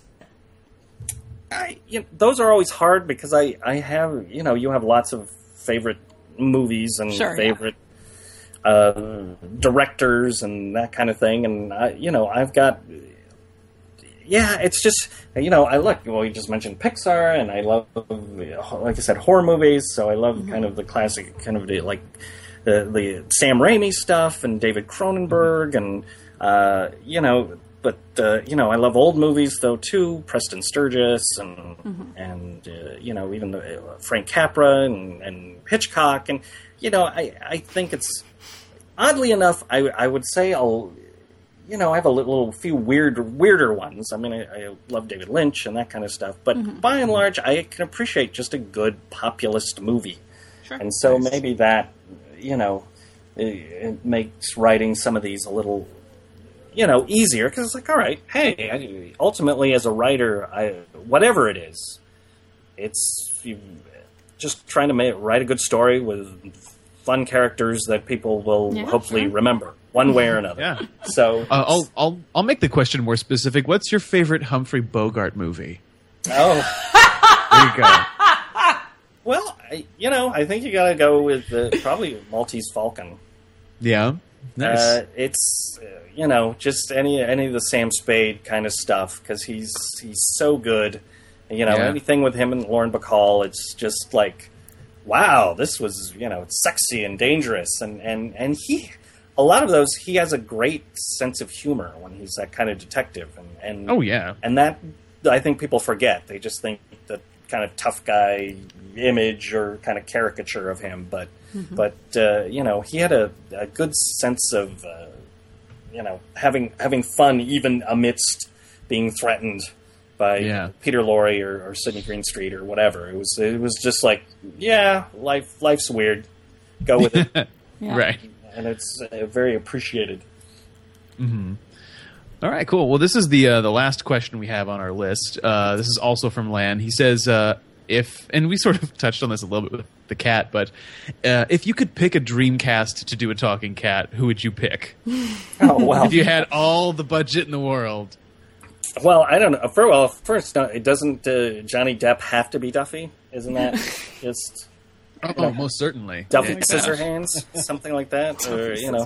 I, you know, those are always hard because I, I have, you know, you have lots of favorite movies and sure, favorite yeah. uh, directors and that kind of thing. And, I, you know, I've got... Yeah, it's just, you know, I look, well, you just mentioned Pixar, and I love, like I said, horror movies, so I love mm-hmm. kind of the classic, kind of the, like, the, the Sam Raimi stuff, and David Cronenberg, and, uh, you know, but, uh, you know, I love old movies, though, too, Preston Sturges, and, mm-hmm. and uh, you know, even the, uh, Frank Capra, and, and Hitchcock, and, you know, I, I think it's, oddly enough, I, I would say I'll... You know, I have a little few weird, weirder ones. I mean, I, I love David Lynch and that kind of stuff. But mm-hmm. by and large, I can appreciate just a good populist movie. Sure. And so nice. Maybe that, you know, it, it makes writing some of these a little, you know, easier. Because it's like, all right, hey, I, ultimately as a writer, I, whatever it is, it's you, just trying to make, write a good story with fun characters that people will yeah, hopefully sure. remember. One way or another. Yeah. So uh, I'll I'll I'll make the question more specific. What's your favorite Humphrey Bogart movie? Oh, there you go. Well, I, you know, I think you got to go with the, probably Maltese Falcon. Yeah, nice. Uh, it's uh, you know just any any of the Sam Spade kind of stuff because he's he's so good. You know yeah. anything with him and Lauren Bacall, it's just like wow, this was you know it's sexy and dangerous and and and he. A lot of those, he has a great sense of humor when he's that kind of detective. And, and oh, yeah. And that, I think people forget. They just think the kind of tough guy image or kind of caricature of him. But, mm-hmm. but uh, you know, he had a, a good sense of, uh, you know, having having fun even amidst being threatened by yeah. Peter Lorre or, or Sidney Greenstreet or whatever. It was it was just like, yeah, life life's weird. Go with it. yeah. Right. And it's uh, very appreciated. Mm-hmm. All right, cool. Well, this is the uh, the last question we have on our list. Uh, this is also from Lan. He says, uh, if and we sort of touched on this a little bit with the cat, but uh, if you could pick a Dreamcast to do a talking cat, who would you pick? Oh, well. If you had all the budget in the world. Well, I don't know. For, well, first, no, it doesn't uh, Johnny Depp have to be Duffy? Isn't that just... Oh, you know, most certainly. Duffy yeah. Scissorhands, something like that, or you know,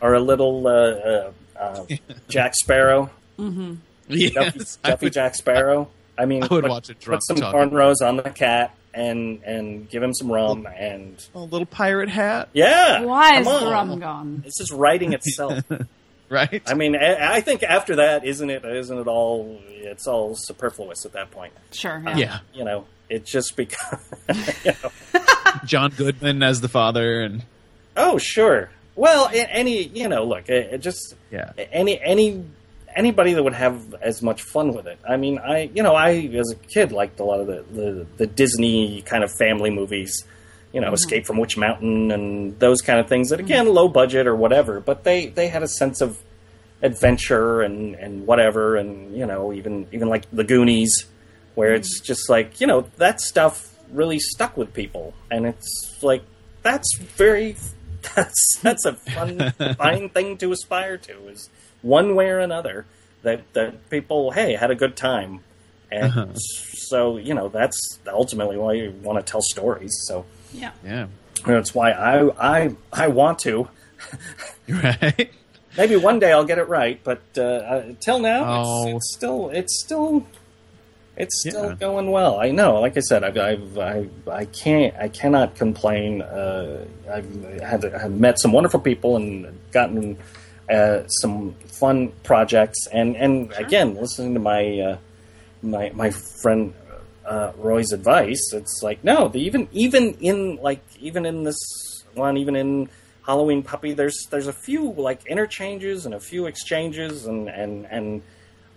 or a little uh, uh, uh, Jack Sparrow. Mm-hmm. Yes, Duffy, Duffy would, Jack Sparrow. I mean, I would put, watch it put some cornrows on the cat and and give him some rum a, and a little pirate hat. Yeah, why is the rum gone? It's just writing itself, right? I mean, I, I think after that, isn't it? Isn't it all? It's all superfluous at that point. Sure. Yeah. Uh, yeah. You know. It just becomes you know. John Goodman as the father, and oh sure, well any you know look, it, it just yeah. any any anybody that would have as much fun with it. I mean, I you know I as a kid liked a lot of the the, the Disney kind of family movies, you know, mm-hmm. Escape from Witch Mountain and those kind of things. That again, mm-hmm. low budget or whatever, but they they had a sense of adventure and and whatever, and you know even even like the Goonies. Where it's just like, you know, that stuff really stuck with people. And it's like, that's very, that's that's a fun, fine thing to aspire to is one way or another that, that people, hey, had a good time. And uh-huh. so, you know, that's ultimately why you want to tell stories. So yeah, yeah, you know, it's why I, I, I want to. Right. Maybe one day I'll get it right. But uh, till now, oh. it's, it's still, it's still... It's still yeah. going well. I know. Like I said, I've, I've, I I can't I cannot complain. Uh, I've had I've met some wonderful people and gotten uh, some fun projects. And, and sure. again, listening to my uh, my my friend uh, Roy's advice, it's like no, the, even even in like even in this one, even in Halloween Puppy, there's there's a few like interchanges and a few exchanges and and and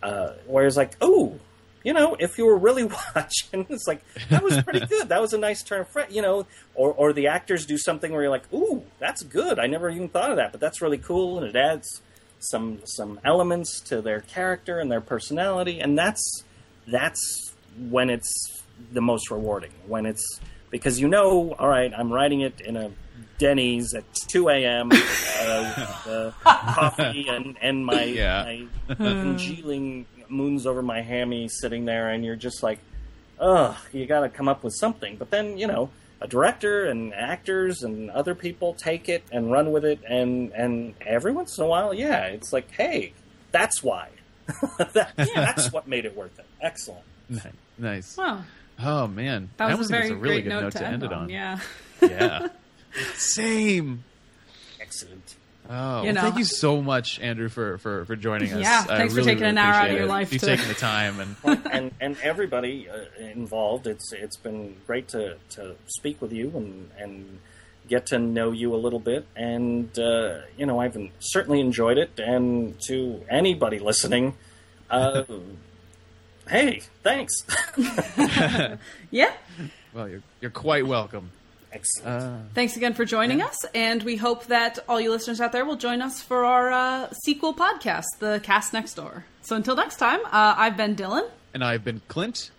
uh, where it's like oh. You know, if you were really watching, it's like, that was pretty good. That was a nice turn, you know, or, or the actors do something where you're like, ooh, that's good. I never even thought of that, but that's really cool. And it adds some some elements to their character and their personality. And that's that's when it's the most rewarding, when it's because, you know, all right, I'm writing it in a Denny's at two a.m. uh, uh, coffee and, and my, yeah. my congealing... moons over my hammy sitting there and you're just like, oh, you got to come up with something. But then, you know, a director and actors and other people take it and run with it, and and every once in a while, yeah, it's like, hey, that's why. that, yeah, that's what made it worth it. Excellent. Nice. Wow. Oh, man. That was, I was a very a really great good note, note to, to end, end it on. on. Yeah. Yeah. Same. Excellent. Oh, you know. Well, thank you so much, Andrew, for, for, for joining us. Yeah, thanks I really, for taking really an hour out of your life. You to... taking the time and well, and, and everybody uh, involved. It's it's been great to, to speak with you and, and get to know you a little bit. And uh, you know, I've certainly enjoyed it. And to anybody listening, uh, hey, thanks. Yeah. Well, you're you're quite welcome. Excellent. Uh, Thanks again for joining yeah. us, and we hope that all you listeners out there will join us for our uh, sequel podcast, The Cast Next Door. So until next time, uh, I've been Dylan. And I've been Clint.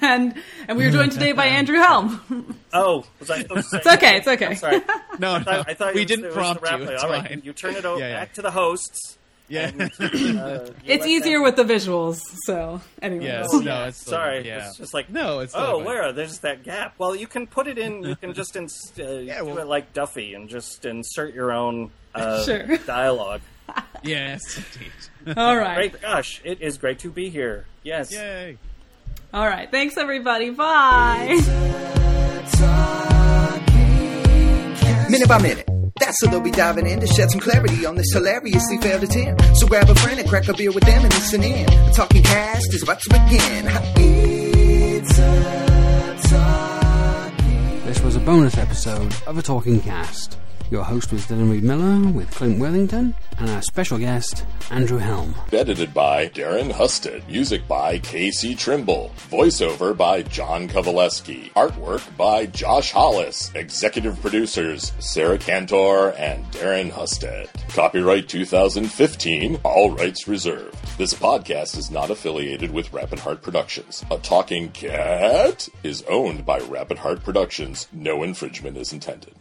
and and we were joined today by Andrew Helm. Oh, was I supposed to say? It's okay, it's okay. I'm sorry. No, no, I thought, I thought we didn't prompt you. All fine. Right, you turn it over yeah, yeah. back to the hosts. Yeah. And, uh, it's easier them. With the visuals, so anyway. Yes, oh, no, it's sorry. Like, yeah. It's just like, no, it's oh, where? There's that gap. Well, you can put it in, you can just ins- uh, yeah, well, do it like Duffy and just insert your own uh, sure. dialogue. Yes, indeed. All right. Great, gosh, it is great to be here. Yes. Yay. All right. Thanks, everybody. Bye. Minute by minute. That's what they'll be diving in to shed some clarity on this hilariously failed attempt. So grab a friend and crack a beer with them and listen in. The Talking Cast is about to begin. It's a talking. This was a bonus episode of A Talking Cast. Your host was Dylan Reed Miller with Clint Worthington and our special guest, Andrew Helm. Edited by Darren Husted. Music by Casey Trimble. Voiceover by John Kovaleski. Artwork by Josh Hollis. Executive producers Sarah Cantor and Darren Husted. Copyright two thousand fifteen. All rights reserved. This podcast is not affiliated with Rapid Heart Productions. A Talking Cat is owned by Rapid Heart Productions. No infringement is intended.